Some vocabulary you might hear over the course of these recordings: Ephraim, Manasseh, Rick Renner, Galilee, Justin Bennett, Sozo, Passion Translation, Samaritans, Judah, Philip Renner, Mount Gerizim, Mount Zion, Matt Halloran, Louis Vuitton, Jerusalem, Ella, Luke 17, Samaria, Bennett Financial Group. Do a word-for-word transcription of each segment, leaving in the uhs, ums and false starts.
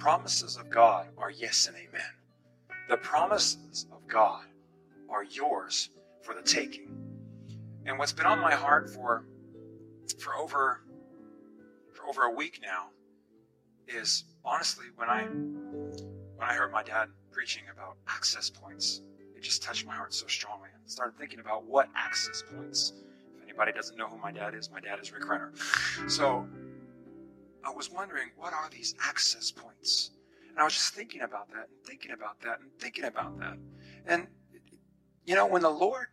promises of God are yes and amen. The promises of God are yours for the taking. And what's been on my heart for for over for over a week now is, honestly, when I when I heard my dad preaching about access points, it just touched my heart so strongly. I started thinking about what access points. If anybody doesn't know who my dad is, my dad is Rick Renner. So I was wondering, what are these access points? And I was just thinking about that and thinking about that and thinking about that. And, you know, when the Lord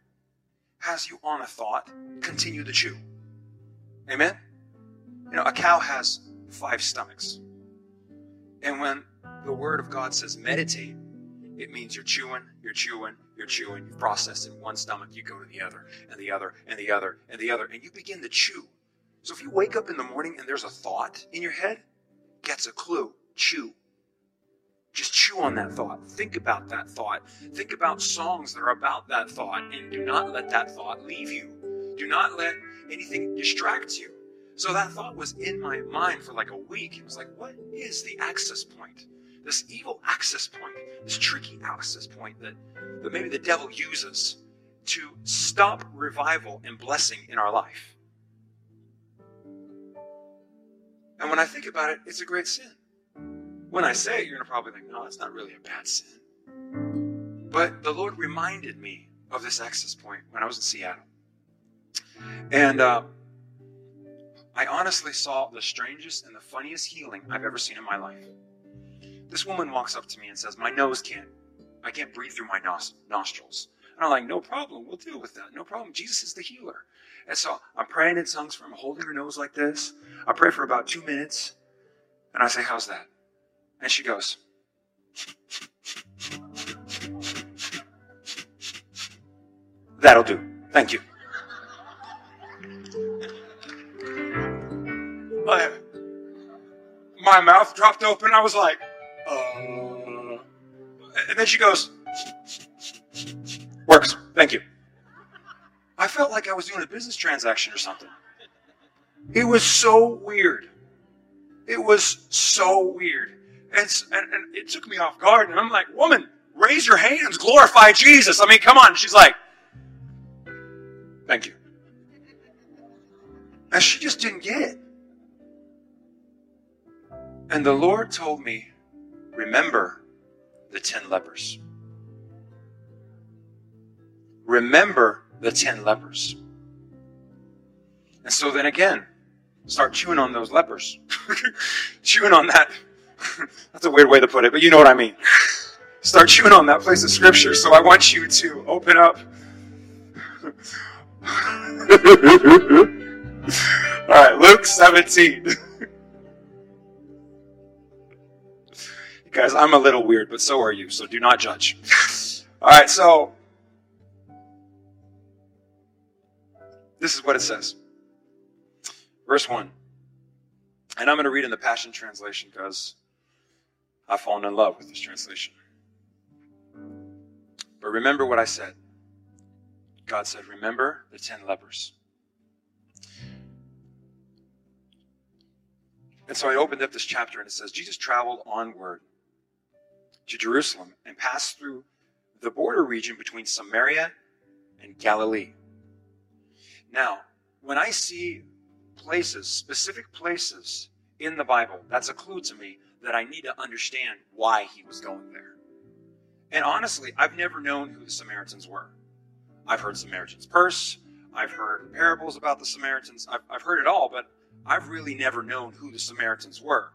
has you on a thought, continue to chew. Amen? You know, a cow has five stomachs. And when the Word of God says meditate, it means you're chewing, you're chewing, you're chewing. You've processed in one stomach, you go to the other, and the other, and the other, and the other, and you begin to chew. So if you wake up in the morning and there's a thought in your head, gets a clue, chew. Just chew on that thought. Think about that thought. Think about songs that are about that thought, and do not let that thought leave you. Do not let anything distract you. So that thought was in my mind for like a week. It was like, what is the access point? This evil access point, this tricky access point that, that maybe the devil uses to stop revival and blessing in our life. And when I think about it, it's a great sin. When I say it, you're going to probably think, no, that's not really a bad sin. But the Lord reminded me of this access point when I was in Seattle. And uh, I honestly saw the strangest and the funniest healing I've ever seen in my life. This woman walks up to me and says, my nose can't, I can't breathe through my nos- nostrils. And I'm like, no problem, we'll deal with that. No problem, Jesus is the healer. And so I'm praying in tongues for him, holding her nose like this. I pray for about two minutes. And I say, how's that? And she goes. That'll do. Thank you. I, my mouth dropped open. I was like, oh. And then she goes. Works. Thank you. I felt like I was doing a business transaction or something. It was so weird. It was so weird. And, and, and it took me off guard. And I'm like, woman, raise your hands, glorify Jesus. I mean, come on. She's like, thank you. And she just didn't get it. And the Lord told me, remember the ten lepers. Remember the ten lepers. And so then again, start chewing on those lepers. Chewing on that. That's a weird way to put it, but you know what I mean. Start chewing on that place of scripture. So I want you to open up. All right, Luke seventeen. You guys, I'm a little weird, but so are you, so do not judge. All right, so this is what it says. Verse one. And I'm going to read in the Passion Translation because I've fallen in love with this translation. But remember what I said. God said, remember the ten lepers. And so I opened up this chapter and it says, Jesus traveled onward to Jerusalem and passed through the border region between Samaria and Galilee. Now, when I see places, specific places in the Bible, that's a clue to me that I need to understand why he was going there. And honestly, I've never known who the Samaritans were. I've heard Samaritan's Purse. I've heard parables about the Samaritans. I've, I've heard it all, but I've really never known who the Samaritans were.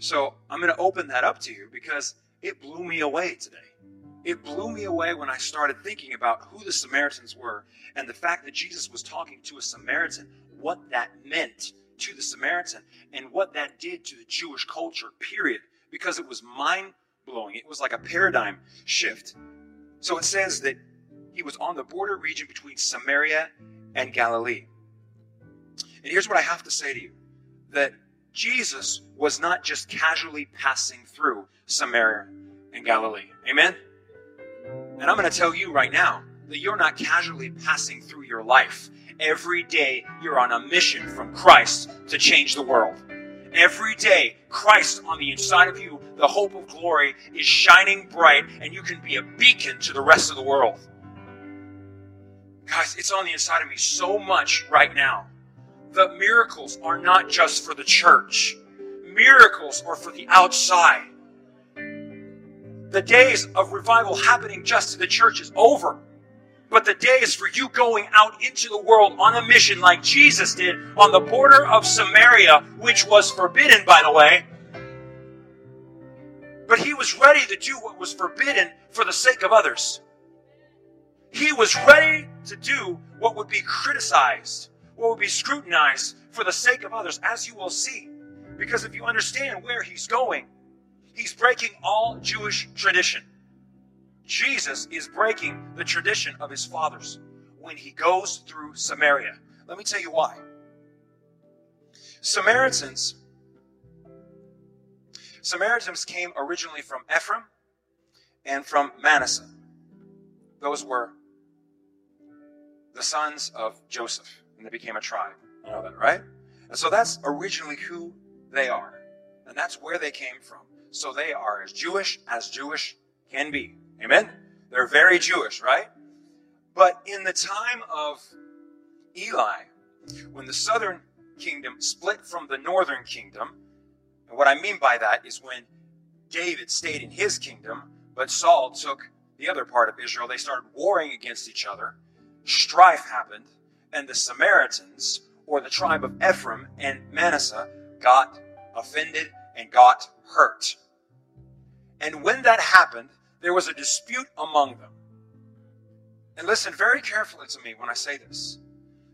So I'm going to open that up to you because it blew me away today. It blew me away when I started thinking about who the Samaritans were and the fact that Jesus was talking to a Samaritan, what that meant to the Samaritan and what that did to the Jewish culture, period, because it was mind-blowing. It was like a paradigm shift. So it says that he was on the border region between Samaria and Galilee. And here's what I have to say to you, that Jesus was not just casually passing through Samaria and Galilee. Amen? And I'm going to tell you right now that you're not casually passing through your life. Every day, you're on a mission from Christ to change the world. Every day, Christ on the inside of you, the hope of glory, is shining bright, and you can be a beacon to the rest of the world. Guys, it's on the inside of me so much right now. The miracles are not just for the church. Miracles are for the outside. The days of revival happening just to the church is over. But the days for you going out into the world on a mission like Jesus did on the border of Samaria, which was forbidden, by the way. But he was ready to do what was forbidden for the sake of others. He was ready to do what would be criticized, what would be scrutinized for the sake of others, as you will see. Because if you understand where he's going, he's breaking all Jewish tradition. Jesus is breaking the tradition of his fathers when he goes through Samaria. Let me tell you why. Samaritans, Samaritans came originally from Ephraim and from Manasseh. Those were the sons of Joseph, and they became a tribe. You know that, right? And so that's originally who they are, and that's where they came from. So they are as Jewish as Jewish can be. Amen? They're very Jewish, right? But in the time of Eli, when the southern kingdom split from the northern kingdom, and what I mean by that is when David stayed in his kingdom, but Saul took the other part of Israel, they started warring against each other, strife happened, and the Samaritans, or the tribe of Ephraim and Manasseh, got offended and got hurt. And when that happened, there was a dispute among them. And listen very carefully to me when I say this.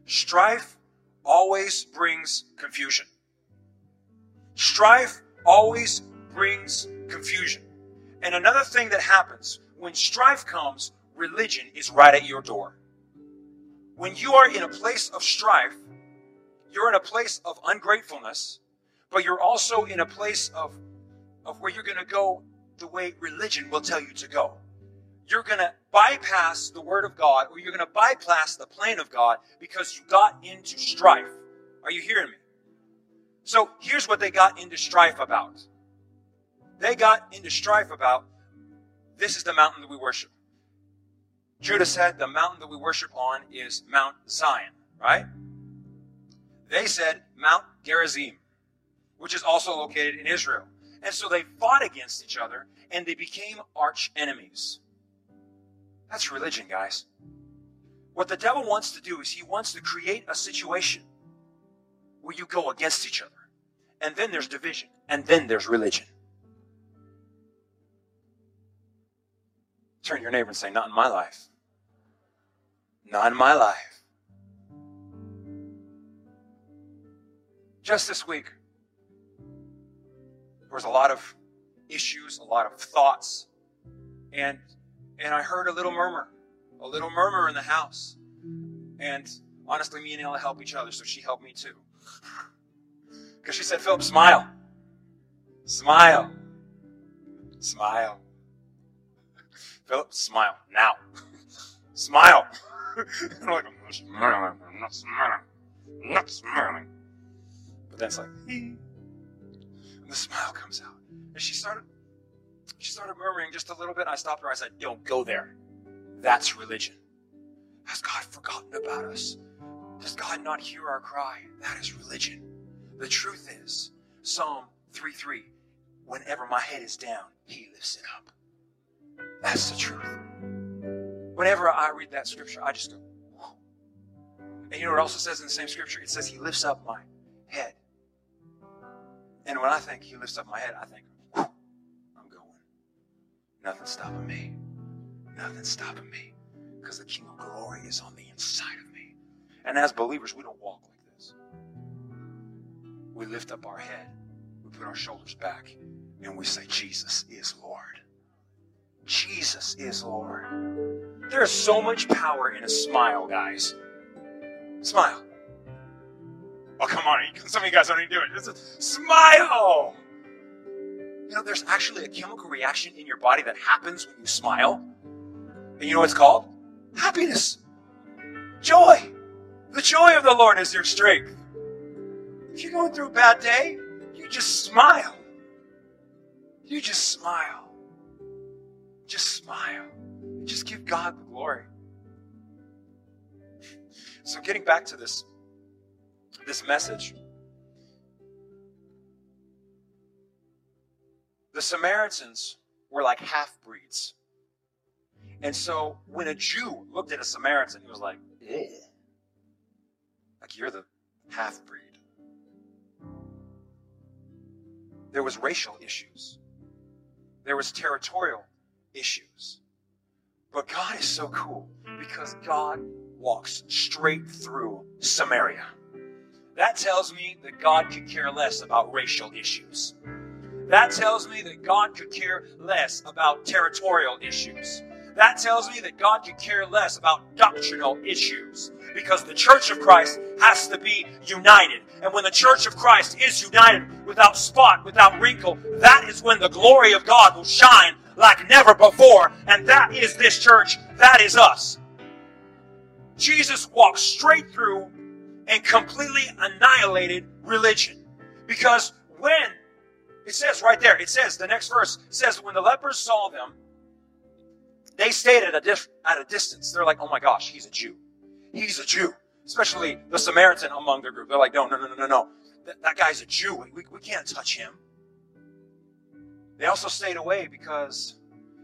Strife always brings confusion. Strife always brings confusion. And another thing that happens, when strife comes, religion is right at your door. When you are in a place of strife, you're in a place of ungratefulness, but you're also in a place of, of where you're going to go the way religion will tell you to go. You're going to bypass the word of God, or you're going to bypass the plan of God because you got into strife. Are you hearing me? So here's what they got into strife about. They got into strife about, this is the mountain that we worship. Judah said, the mountain that we worship on is Mount Zion, right? They said Mount Gerizim, which is also located in Israel. And so they fought against each other, and they became arch enemies. That's religion, guys. What the devil wants to do is he wants to create a situation where you go against each other. And then there's division. And then there's religion. Turn to your neighbor and say, not in my life. Not in my life. Just this week, there was a lot of issues, a lot of thoughts, and and I heard a little murmur, a little murmur in the house. And honestly, me and Ella help each other, so she helped me too. Because she said, Philip, smile. Smile. Smile. Philip, smile now. Smile. I'm like, I'm not smiling, I'm not smiling, I'm not smiling. But then it's like, hee. The smile comes out, and she started she started murmuring just a little bit. I stopped her. I said, don't go there. That's religion. Has God forgotten about us? Does God not hear our cry? That is religion. The truth is, Psalm three three, whenever my head is down, he lifts it up. That's the truth. Whenever I read that scripture, I just go, whoa. And you know what it also says in the same scripture? It says he lifts up my head. And when I think he lifts up my head, I think, whew, I'm going. Nothing stopping me. Nothing stopping me. Because the King of Glory is on the inside of me. And as believers, we don't walk like this. We lift up our head. We put our shoulders back. And we say, Jesus is Lord. Jesus is Lord. There is so much power in a smile, guys. Smile. Oh, come on. Some of you guys don't even do it. Just a smile. You know, there's actually a chemical reaction in your body that happens when you smile. And you know what it's called? Happiness. Joy. The joy of the Lord is your strength. If you're going through a bad day, you You just smile. You just smile. Just smile. Just give God the glory. So getting back to this, this message. The Samaritans were like half-breeds. And so when a Jew looked at a Samaritan, he was like, eh. Like, you're the half-breed. There was racial issues. There was territorial issues. But God is so cool because God walks straight through Samaria. That tells me that God could care less about racial issues. That tells me that God could care less about territorial issues. That tells me that God could care less about doctrinal issues, because the Church of Christ has to be united. And when the Church of Christ is united, without spot, without wrinkle, that is when the glory of God will shine like never before. And that is this church. That is us. Jesus walked straight through and completely annihilated religion. Because when, it says right there, it says, the next verse, it says, when the lepers saw them, they stayed at a, dif- at a distance. They're like, oh my gosh, he's a Jew. He's a Jew. Especially the Samaritan among their group. They're like, no, no, no, no, no, no. That, that guy's a Jew. We, we, we can't touch him. They also stayed away because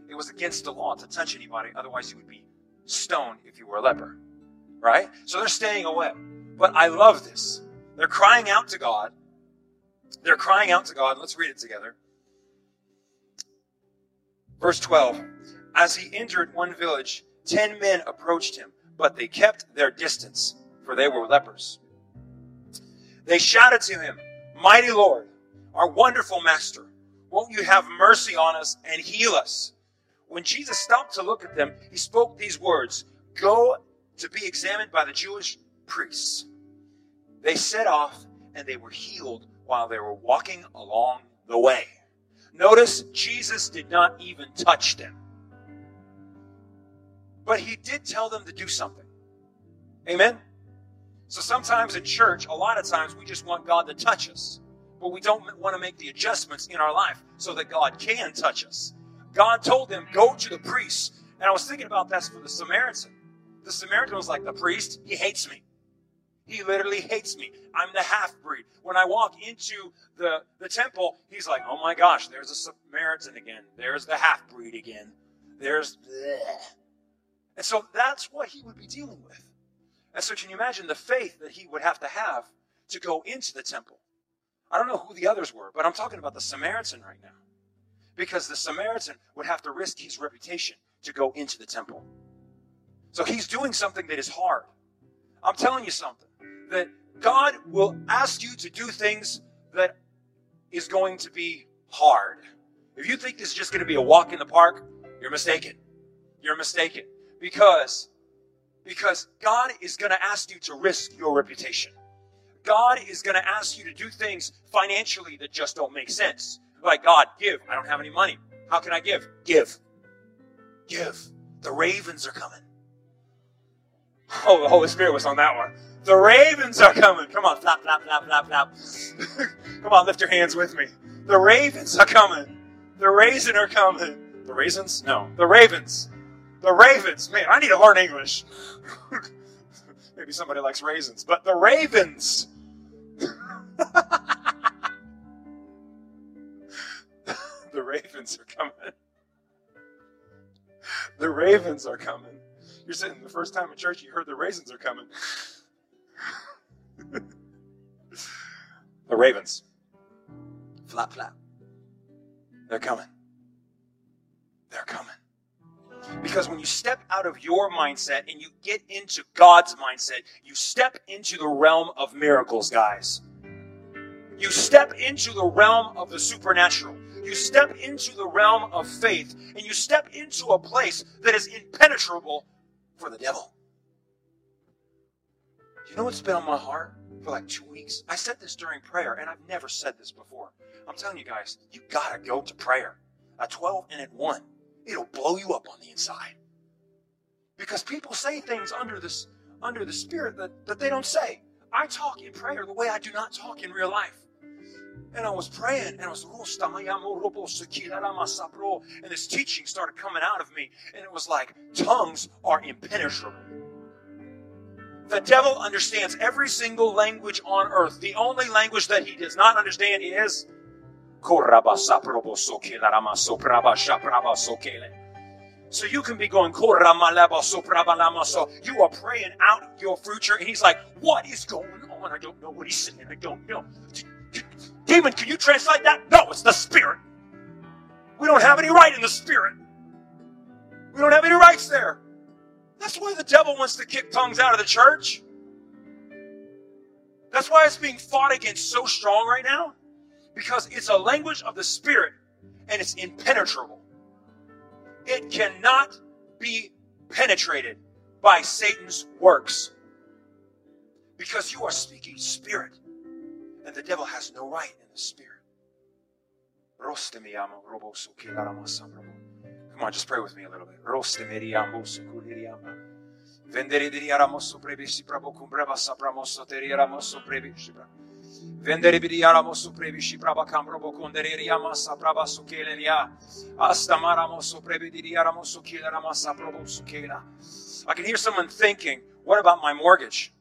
it was against the law to touch anybody. Otherwise, you would be stoned if you were a leper. Right? So they're staying away. But I love this. They're crying out to God. They're crying out to God. Let's read it together. Verse twelve. As he entered one village, ten men approached him, but they kept their distance, for they were lepers. They shouted to him, "Mighty Lord, our wonderful Master, won't you have mercy on us and heal us?" When Jesus stopped to look at them, he spoke these words, "Go to be examined by the Jewish priests." They set off, and they were healed while they were walking along the way. Notice, Jesus did not even touch them. But he did tell them to do something. Amen? So sometimes in church, a lot of times we just want God to touch us. But we don't want to make the adjustments in our life so that God can touch us. God told them, go to the priest. And I was thinking about that for the Samaritan. The Samaritan was like, the priest, he hates me. He literally hates me. I'm the half-breed. When I walk into the, the temple, he's like, oh my gosh, there's a Samaritan again. There's the half-breed again. There's... bleh. And so that's what he would be dealing with. And so can you imagine the faith that he would have to have to go into the temple? I don't know who the others were, but I'm talking about the Samaritan right now. Because the Samaritan would have to risk his reputation to go into the temple. So he's doing something that is hard. I'm telling you something, that God will ask you to do things that is going to be hard. If you think this is just going to be a walk in the park, you're mistaken. You're mistaken. Because, because God is going to ask you to risk your reputation. God is going to ask you to do things financially that just don't make sense. Like, God, give. I don't have any money. How can I give? Give. Give. The ravens are coming. Oh, the Holy Spirit was on that one. The ravens are coming. Come on, flap, flap, flap, flap, flap. Come on, lift your hands with me. The ravens are coming. The raisins are coming. The raisins? No. The ravens. The ravens, man, I need to learn English. Maybe somebody likes raisins, but the ravens. The ravens are coming. The ravens are coming. You're sitting the first time in church, you heard the raisins are coming. The ravens. Flap, flap. They're coming. They're coming. Because when you step out of your mindset and you get into God's mindset, you step into the realm of miracles, guys. You step into the realm of the supernatural. You step into the realm of faith, and you step into a place that is impenetrable for the devil. You know what's been on my heart for like two weeks? I said this during prayer, and I've never said this before. I'm telling you guys, you gotta go to prayer. A twelve and at one. It'll blow you up on the inside. Because people say things under this, under the Spirit that, that they don't say. I talk in prayer the way I do not talk in real life. And I was praying, and I was, and this teaching started coming out of me, and it was like, tongues are impenetrable. The devil understands every single language on earth. The only language that he does not understand is, so you can be going, you are praying out your future, and he's like, what is going on? I don't know what he's saying. I don't know. Demon, can you translate that? No, it's the spirit. We don't have any right in the spirit. We don't have any rights there. That's why the devil wants to kick tongues out of the church. That's why it's being fought against so strong right now. Because it's a language of the spirit, and it's impenetrable. It cannot be penetrated by Satan's works. Because you are speaking spirit. And the devil has no right in the spirit. Come on, just pray with me a little bit. I can hear someone thinking, what about my mortgage?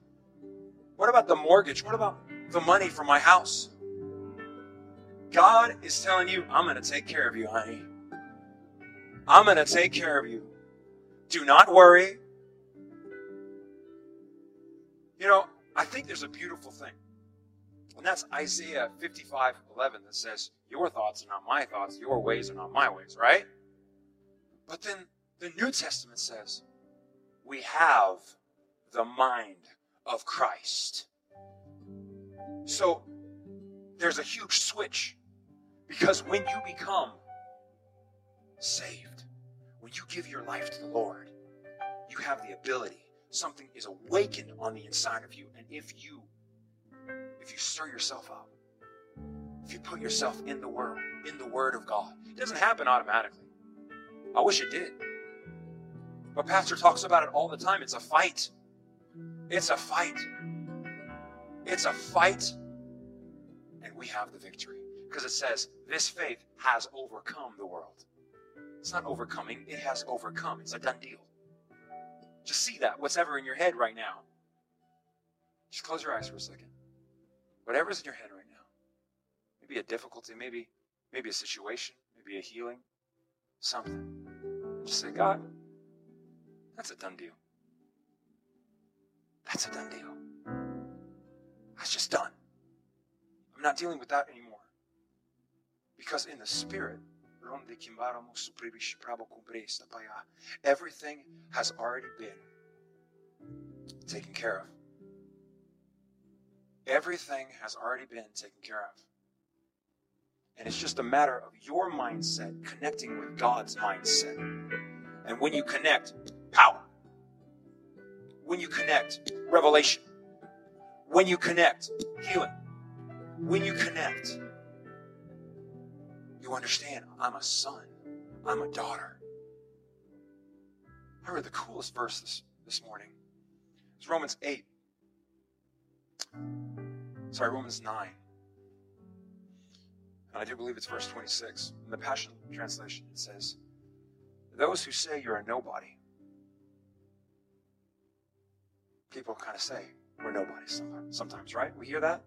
What about the mortgage? What about the money for my house? God is telling you, I'm going to take care of you, honey. I'm going to take care of you. Do not worry. You know, I think there's a beautiful thing. And that's Isaiah fifty-five eleven that says, your thoughts are not my thoughts, your ways are not my ways, right? But then the New Testament says, we have the mind of Christ. So there's a huge switch, because when you become saved, when you give your life to the Lord, you have the ability. Something is awakened on the inside of you. And if you, if you stir yourself up, if you put yourself in the Word, in the Word of God, it doesn't happen automatically. I wish it did. But Pastor talks about it all the time. It's a fight. It's a fight. It's a fight, and we have the victory. Because it says, this faith has overcome the world. It's not overcoming, it has overcome. It's a done deal. Just see that, whatever's in your head right now. Just close your eyes for a second. Whatever's in your head right now, maybe a difficulty, maybe, maybe a situation, maybe a healing, something. Just say, God, that's a done deal. That's a done deal. That's just done. I'm not dealing with that anymore. Because in the spirit, everything has already been taken care of. Everything has already been taken care of. And it's just a matter of your mindset connecting with God's mindset. And when you connect, power. When you connect, revelation. When you connect, healing. When you connect, you understand, I'm a son. I'm a daughter. I read the coolest verse this, this morning. It's Romans eight. Sorry, Romans nine. And I do believe it's verse twenty-six. In the Passion Translation, it says, those who say you're a nobody, people kind of say, we're nobody sometimes, sometimes, right? We hear that?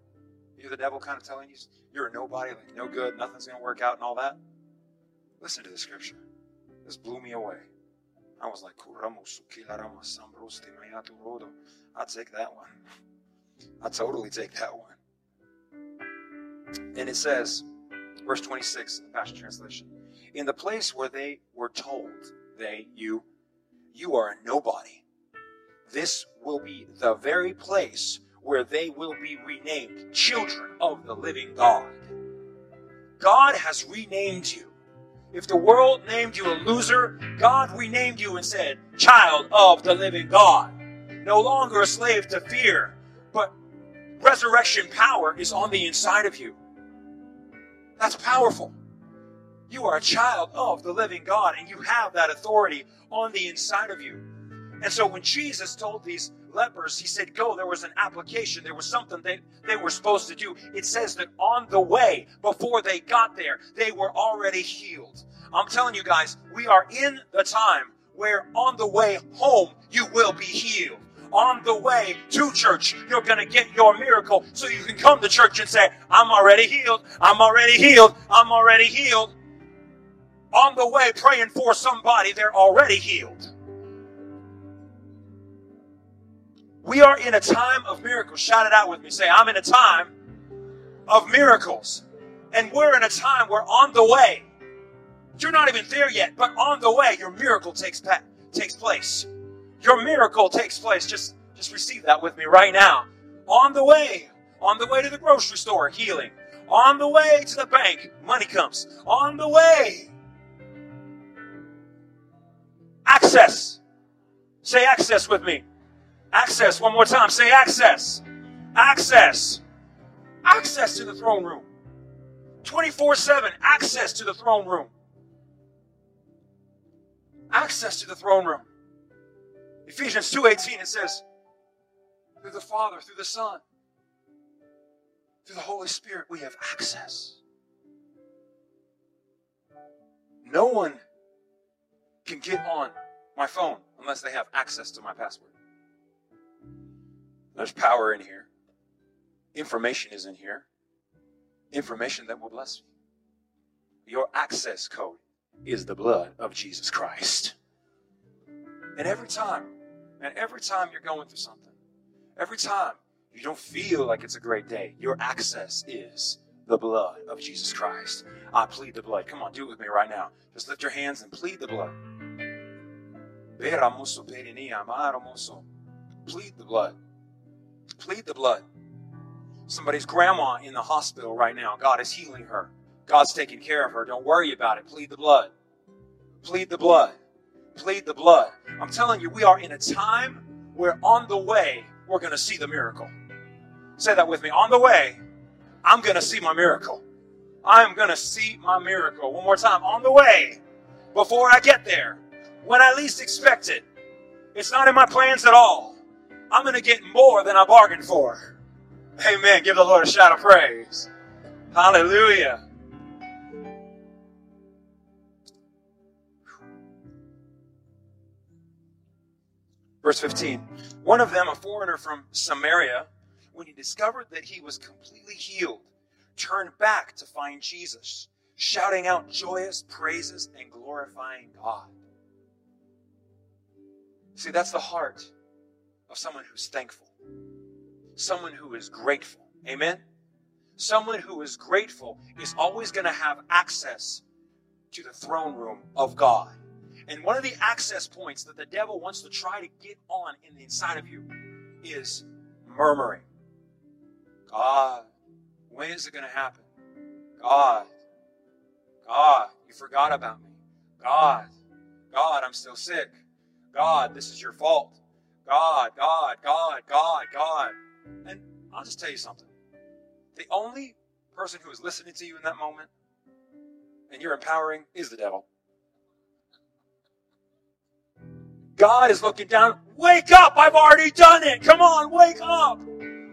You hear the devil kind of telling you, you're a nobody, like no good, nothing's going to work out and all that. Listen to the scripture. This blew me away. I was like, I take that one. I totally take that one. And it says, verse twenty-six in the Passion Translation, in the place where they were told, they, you, you are a nobody. This will be the very place where they will be renamed children of the living God. God has renamed you. If the world named you a loser, God renamed you and said, child of the living God. No longer a slave to fear, but resurrection power is on the inside of you. That's powerful. You are a child of the living God, and you have that authority on the inside of you. And so when Jesus told these lepers, he said, go. There was an application. There was something that they were supposed to do. It says that on the way, before they got there, they were already healed. I'm telling you guys, we are in the time where on the way home, you will be healed. On the way to church, you're going to get your miracle so you can come to church and say, I'm already healed. I'm already healed. I'm already healed. On the way praying for somebody, they're already healed. We are in a time of miracles. Shout it out with me. Say, I'm in a time of miracles. And we're in a time where on the way, you're not even there yet, but on the way, your miracle takes pa- takes place. Your miracle takes place. Just, just receive that with me right now. On the way, on the way to the grocery store, healing. On the way to the bank, money comes. On the way, access. Say access with me. Access one more time. Say access. Access. Access to the throne room. twenty-four seven, access to the throne room. Access to the throne room. Ephesians two eighteen, it says, through the Father, through the Son, through the Holy Spirit, we have access. No one can get on my phone unless they have access to my password. There's power in here. Information is in here. Information that will bless you. Your access code is the blood of Jesus Christ. And every time, and every time you're going through something, every time, you don't feel like it's a great day. Your access is the blood of Jesus Christ. I plead the blood. Come on, do it with me right now. Just lift your hands and plead the blood. Plead the blood. Plead the blood. Somebody's grandma in the hospital right now. God is healing her. God's taking care of her. Don't worry about it. Plead the blood. Plead the blood. Plead the blood. I'm telling you, we are in a time where on the way, we're going to see the miracle. Say that with me. On the way, I'm going to see my miracle. I'm going to see my miracle. One more time. On the way, before I get there, when I least expect it, it's not in my plans at all. I'm going to get more than I bargained for. Amen. Give the Lord a shout of praise. Hallelujah. Verse fifteen, one of them, a foreigner from Samaria, when he discovered that he was completely healed, turned back to find Jesus, shouting out joyous praises and glorifying God. See, that's the heart of someone who's thankful, someone who is grateful. Amen? Someone who is grateful is always going to have access to the throne room of God. And one of the access points that the devil wants to try to get on in the inside of you is murmuring. God, when is it going to happen? God, God, you forgot about me. God, God, I'm still sick. God, this is your fault. God, God, God, God, God. And I'll just tell you something. The only person who is listening to you in that moment and you're empowering is the devil. God is looking down. Wake up. I've already done it. Come on, wake up.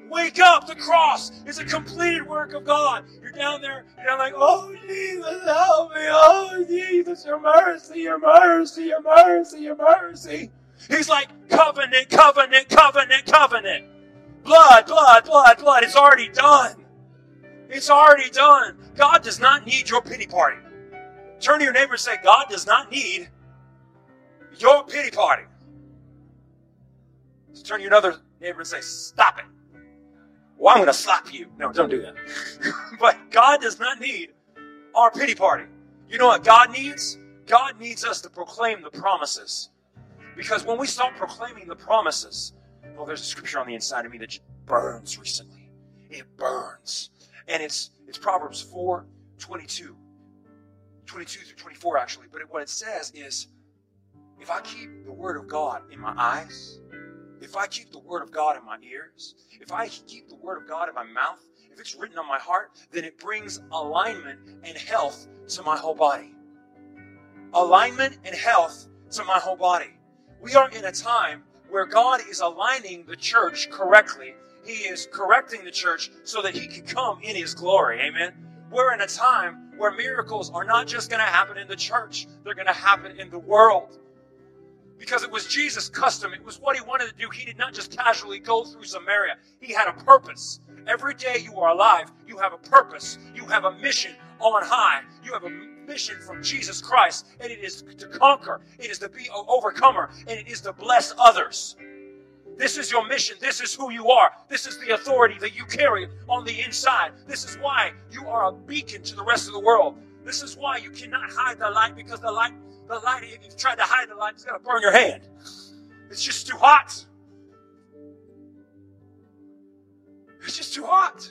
Wake up. The cross is a completed work of God. You're down there. You're down like, oh, Jesus, help me. Oh, Jesus, your mercy, your mercy, your mercy, your mercy. He's like, covenant, covenant, covenant, covenant. Blood, blood, blood, blood. It's already done. It's already done. God does not need your pity party. Turn to your neighbor and say, God does not need your pity party. So turn to your other neighbor and say, stop it. Well, I'm going to slap you. No, don't do that. But God does not need our pity party. You know what God needs? God needs us to proclaim the promises. Because when we start proclaiming the promises, well, there's a scripture on the inside of me that just burns recently. It burns. And it's it's Proverbs four twenty-two. twenty-two through twenty-four, actually. But it, what it says is, if I keep the word of God in my eyes, if I keep the word of God in my ears, if I keep the word of God in my mouth, if it's written on my heart, then it brings alignment and health to my whole body. Alignment and health to my whole body. We are in a time where God is aligning the church correctly. He is correcting the church so that he can come in his glory. Amen. We're in a time where miracles are not just going to happen in the church. They're going to happen in the world. Because it was Jesus' custom. It was what he wanted to do. He did not just casually go through Samaria. He had a purpose. Every day you are alive, you have a purpose. You have a mission on high. You have a mission from Jesus Christ. And it is to conquer. It is to be an overcomer. And it is to bless others. This is your mission. This is who you are. This is the authority that you carry on the inside. This is why you are a beacon to the rest of the world. This is why you cannot hide the light, because the light, the light, if you've tried to hide the light, it's going to burn your hand. It's just too hot. It's just too hot.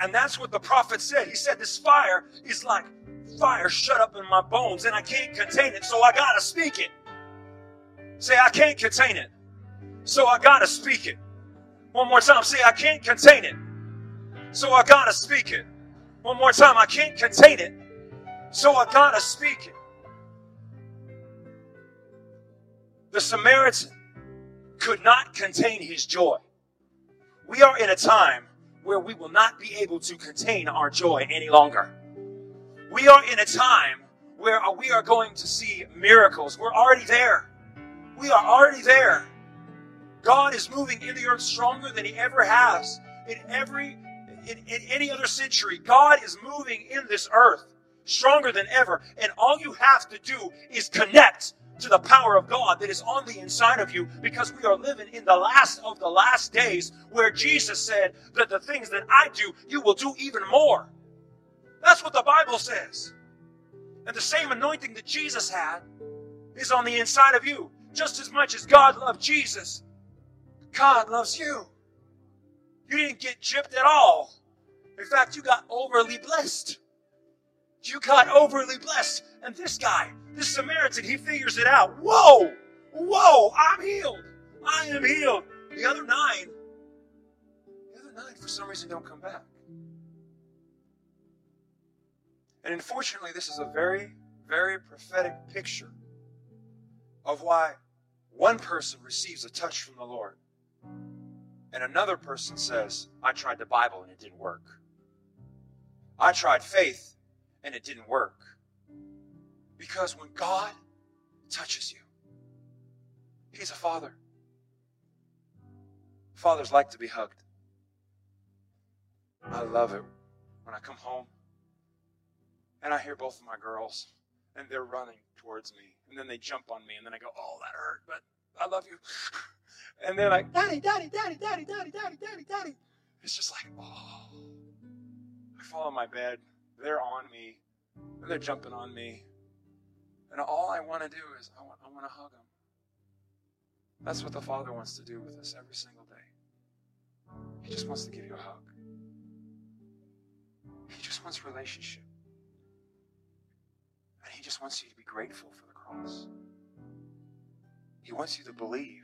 And that's what the prophet said. He said, this fire is like fire shut up in my bones, and I can't contain it, so I got to speak it. Say, I can't contain it. So I gotta speak it. One more time. Say, I can't contain it. So I gotta speak it. One more time. I can't contain it. So I gotta speak it. The Samaritan could not contain his joy. We are in a time where we will not be able to contain our joy any longer. We are in a time where we are going to see miracles. We're already there. We are already there. God is moving in the earth stronger than he ever has in every in, in any other century. God is moving in this earth stronger than ever. And all you have to do is connect to the power of God that is on the inside of you, because we are living in the last of the last days, where Jesus said that the things that I do, you will do even more. That's what the Bible says. And the same anointing that Jesus had is on the inside of you. Just as much as God loved Jesus, God loves you. You didn't get gypped at all. In fact, you got overly blessed. You got overly blessed. And this guy, this Samaritan, he figures it out. Whoa, whoa, I'm healed. I am healed. The other nine, the other nine for some reason don't come back. And unfortunately, this is a very, very prophetic picture of why one person receives a touch from the Lord, and another person says, I tried the Bible and it didn't work. I tried faith and it didn't work. Because when God touches you, he's a father. Fathers like to be hugged. I love it when I come home and I hear both of my girls and they're running towards me, and then they jump on me, and then I go, oh, that hurt, but I love you. And they're like, daddy, daddy, daddy, daddy, daddy, daddy, daddy, daddy. It's just like, oh. I fall on my bed, they're on me, and they're jumping on me, and all I want to do is I want, I want to hug them. That's what the Father wants to do with us every single day. He just wants to give you a hug. He just wants relationship. And he just wants you to be grateful for the cross. He wants you to believe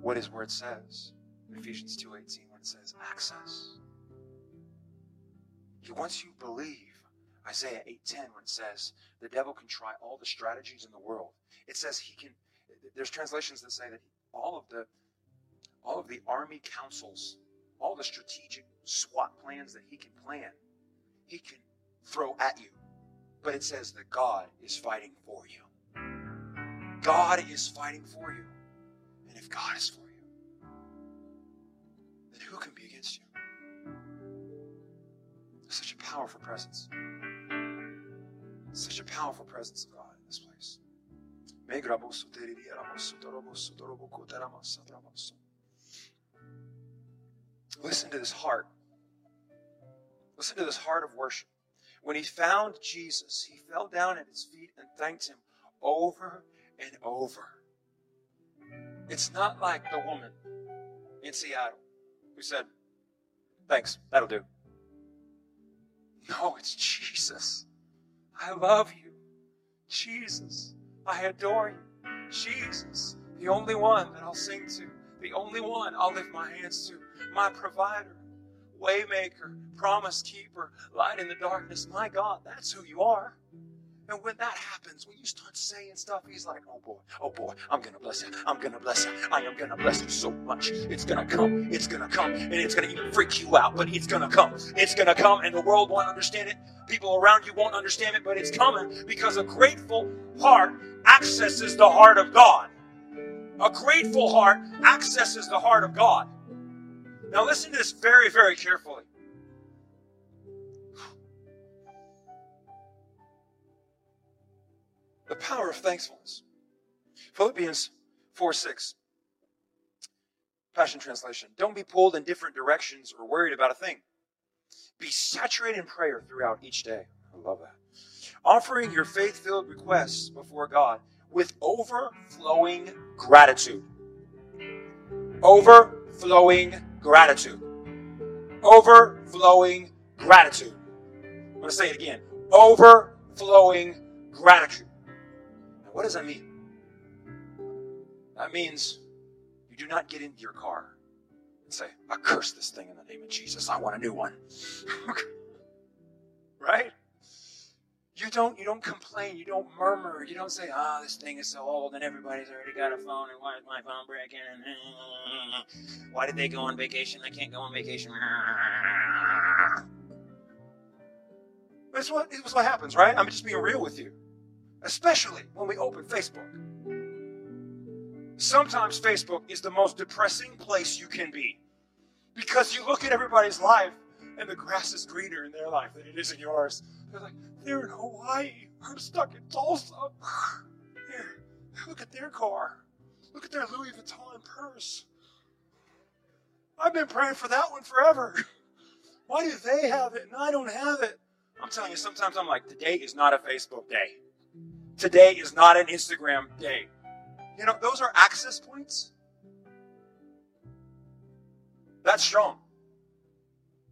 what his word says. In Ephesians two eighteen, when it says access. He wants you to believe Isaiah eight ten, when it says the devil can try all the strategies in the world. It says he can, there's translations that say that all of the, all of the army councils, all the strategic SWAT plans that he can plan, he can throw at you. But it says that God is fighting for you. God is fighting for you. And if God is for you, then who can be against you? There's such a powerful presence. Such a powerful presence of God in this place. Listen to this heart. Listen to this heart of worship. When he found Jesus, he fell down at his feet and thanked him over and over. It's not like the woman in Seattle who said, thanks, that'll do. No, it's Jesus. I love you. Jesus, I adore you. Jesus, the only one that I'll sing to, the only one I'll lift my hands to, my provider, waymaker, promise keeper, light in the darkness. My God, that's who you are. And when that happens, when you start saying stuff, he's like, oh boy, oh boy, I'm going to bless you. I'm going to bless you. I am going to bless you so much. It's going to come. It's going to come. And it's going to even freak you out. But it's going to come. It's going to come. And the world won't understand it. People around you won't understand it. But it's coming, because a grateful heart accesses the heart of God. A grateful heart accesses the heart of God. Now listen to this very, very carefully. The power of thankfulness. Philippians four six, Passion Translation. Don't be pulled in different directions or worried about a thing. Be saturated in prayer throughout each day. I love that. Offering your faith-filled requests before God with overflowing gratitude. Overflowing gratitude. Overflowing gratitude. I'm going to say it again. Overflowing gratitude. What does that mean? That means you do not get into your car and say, I curse this thing in the name of Jesus. I want a new one. Right? You don't, you don't complain. You don't murmur. You don't say, ah, oh, this thing is so old and everybody's already got a phone, and why is my phone breaking? Why did they go on vacation? I can't go on vacation. That's what, it's what happens, right? I'm just being real with you. Especially when we open Facebook. Sometimes Facebook is the most depressing place you can be, because you look at everybody's life and the grass is greener in their life than it is in yours. They're like, they're in Hawaii. I'm stuck in Tulsa. They're, look at their car. Look at their Louis Vuitton purse. I've been praying for that one forever. Why do they have it and I don't have it? I'm telling you, sometimes I'm like, today is not a Facebook day. Today is not an Instagram day. You know, those are access points. That's strong.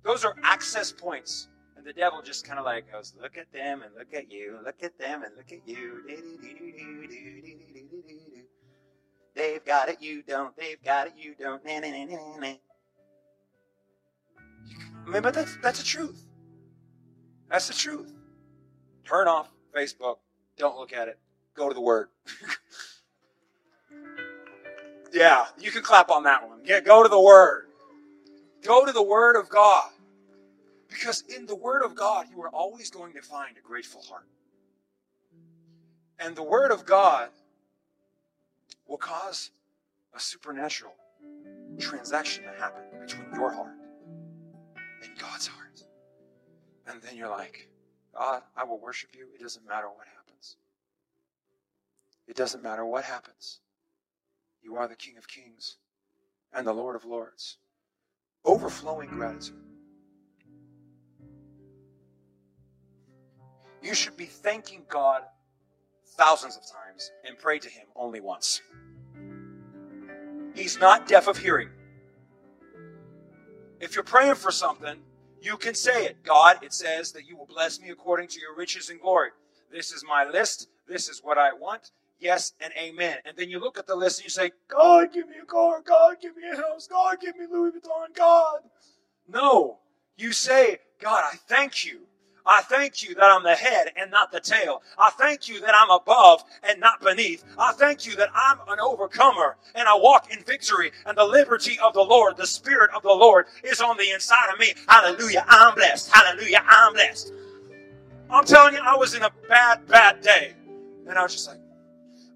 Those are access points. And the devil just kind of like goes, look at them and look at you. Look at them and look at you. They've got it, you don't. They've got it, you don't. Nah, nah, nah, nah, nah. I mean, but that's, that's the truth. That's the truth. Turn off Facebook. Don't look at it. Go to the Word. Yeah, you can clap on that one. Yeah, go to the Word. Go to the Word of God. Because in the Word of God, you are always going to find a grateful heart. And the Word of God will cause a supernatural transaction to happen between your heart and God's heart. And then you're like, God, I will worship you. It doesn't matter what happens. It doesn't matter what happens. You are the King of Kings and the Lord of Lords. Overflowing gratitude. You should be thanking God thousands of times and pray to Him only once. He's not deaf of hearing. If you're praying for something, you can say it. God, it says that you will bless me according to your riches and glory. This is my list. This is what I want. Yes and amen. And then you look at the list and you say, God, give me a car. God, give me a house. God, give me Louis Vuitton. God. No. You say, God, I thank you. I thank you that I'm the head and not the tail. I thank you that I'm above and not beneath. I thank you that I'm an overcomer and I walk in victory and the liberty of the Lord, the Spirit of the Lord is on the inside of me. Hallelujah. I'm blessed. Hallelujah. I'm blessed. I'm telling you, I was in a bad, bad day. And I was just like,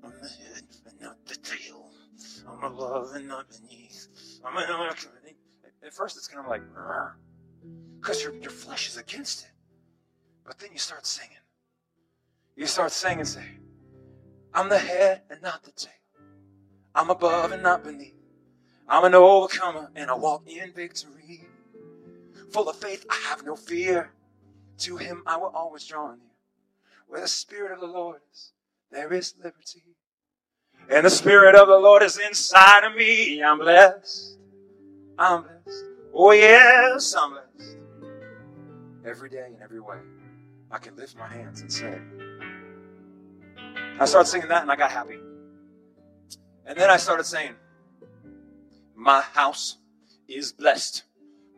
I'm the head and not the tail. I'm above and not beneath. I'm an At first, it's kind of like, because your, your flesh is against it. But then you start singing. You start singing and say, I'm the head and not the tail. I'm above and not beneath. I'm an overcomer and I walk in victory. Full of faith, I have no fear. To Him I will always draw near. Where the Spirit of the Lord is, there is liberty. And the Spirit of the Lord is inside of me. I'm blessed. I'm blessed. Oh, yes, I'm blessed. Every day and every way, I can lift my hands and sing. I started singing that and I got happy. And then I started saying, my house is blessed.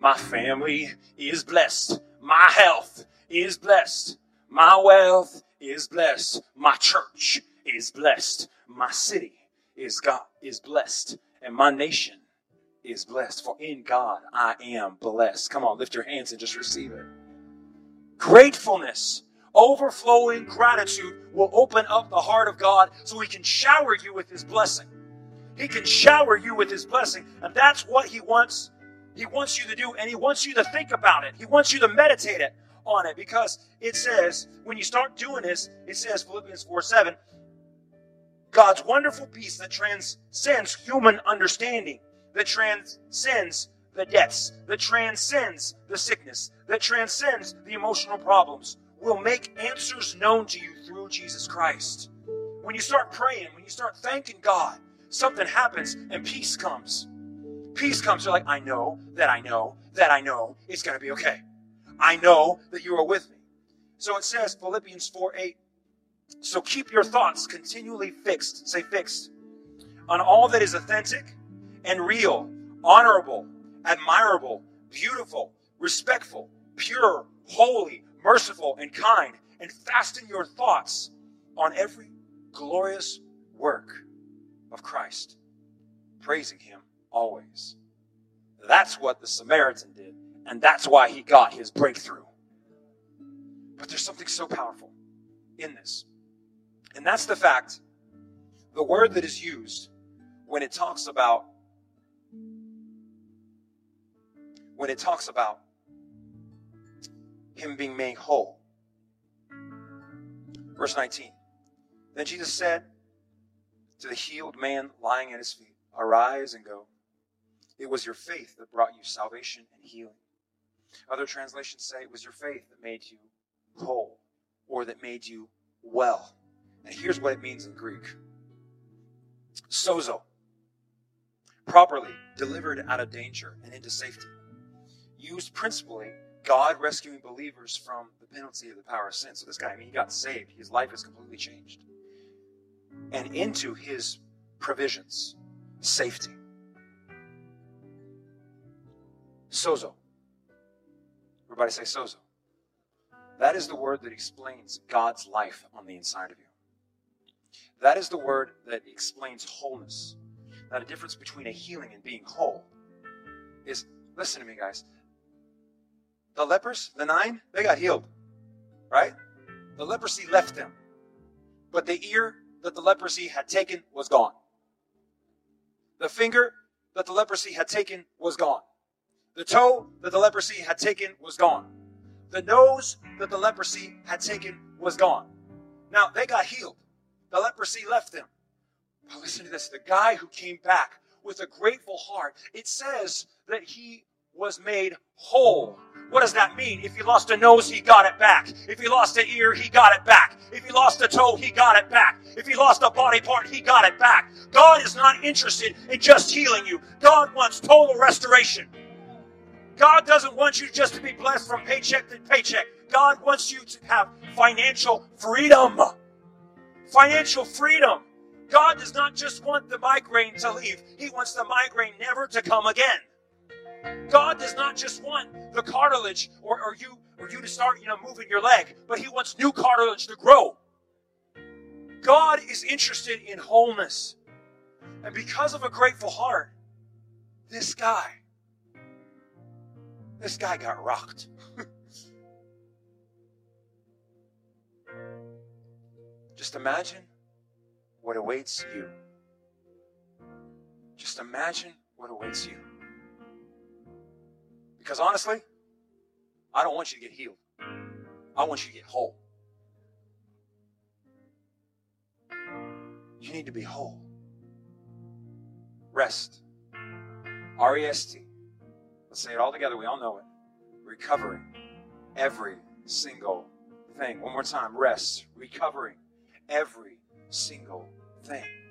My family is blessed. My health is blessed. My wealth is blessed. My church is blessed. My city is God is blessed. And my nation is blessed. For in God I am blessed. Come on, lift your hands and just receive it. Gratefulness, overflowing gratitude will open up the heart of God so he can shower you with his blessing. He can shower you with his blessing. And that's what he wants. He wants you to do, and he wants you to think about it. He wants you to meditate it on it, because it says, when you start doing this, it says, Philippians four seven, God's wonderful peace that transcends human understanding, that transcends the debts, that transcends the sickness, that transcends the emotional problems, will make answers known to you through Jesus Christ. When you start praying, when you start thanking God, something happens and peace comes. Peace comes. You're like, I know that I know that I know it's going to be okay. I know that you are with me. So it says, Philippians four eight, so keep your thoughts continually fixed, say fixed, on all that is authentic and real, honorable, admirable, beautiful, respectful, pure, holy, merciful, and kind, and fasten your thoughts on every glorious work of Christ, praising him always. That's what the Samaritan did, and that's why he got his breakthrough. But there's something so powerful in this, and that's the fact, the word that is used when it talks about when it talks about him being made whole. Verse nineteen, then Jesus said to the healed man lying at his feet, arise and go. It was your faith that brought you salvation and healing. Other translations say it was your faith that made you whole, or that made you well. And here's what it means in Greek. Sozo, properly delivered out of danger and into safety. Used principally, God rescuing believers from the penalty of the power of sin. So this guy, I mean, he got saved. His life is completely changed. And into his provisions, safety. Sozo. Everybody say sozo. That is the word that explains God's life on the inside of you. That is the word that explains wholeness. Now, the difference between a healing and being whole is, listen to me, guys. The lepers, the nine, they got healed, right? The leprosy left them, but the ear that the leprosy had taken was gone. The finger that the leprosy had taken was gone. The toe that the leprosy had taken was gone. The nose that the leprosy had taken was gone. Now, they got healed. The leprosy left them. But listen to this. The guy who came back with a grateful heart, it says that he was made whole. What does that mean? If he lost a nose, he got it back. If he lost an ear, he got it back. If he lost a toe, he got it back. If he lost a body part, he got it back. God is not interested in just healing you. God wants total restoration. God doesn't want you just to be blessed from paycheck to paycheck. God wants you to have financial freedom. Financial freedom. God does not just want the migraine to leave. He wants the migraine never to come again. God does not just want the cartilage or, or you or you to start, you know, moving your leg, but he wants new cartilage to grow. God is interested in wholeness. And because of a grateful heart, this guy, this guy got rocked. Just imagine what awaits you. Just imagine what awaits you. Because honestly, I don't want you to get healed. I want you to get whole. You need to be whole. Rest. R E S T. Let's say it all together. We all know it. Recovering. Every single thing. One more time. Rest. Recovering. Every single thing.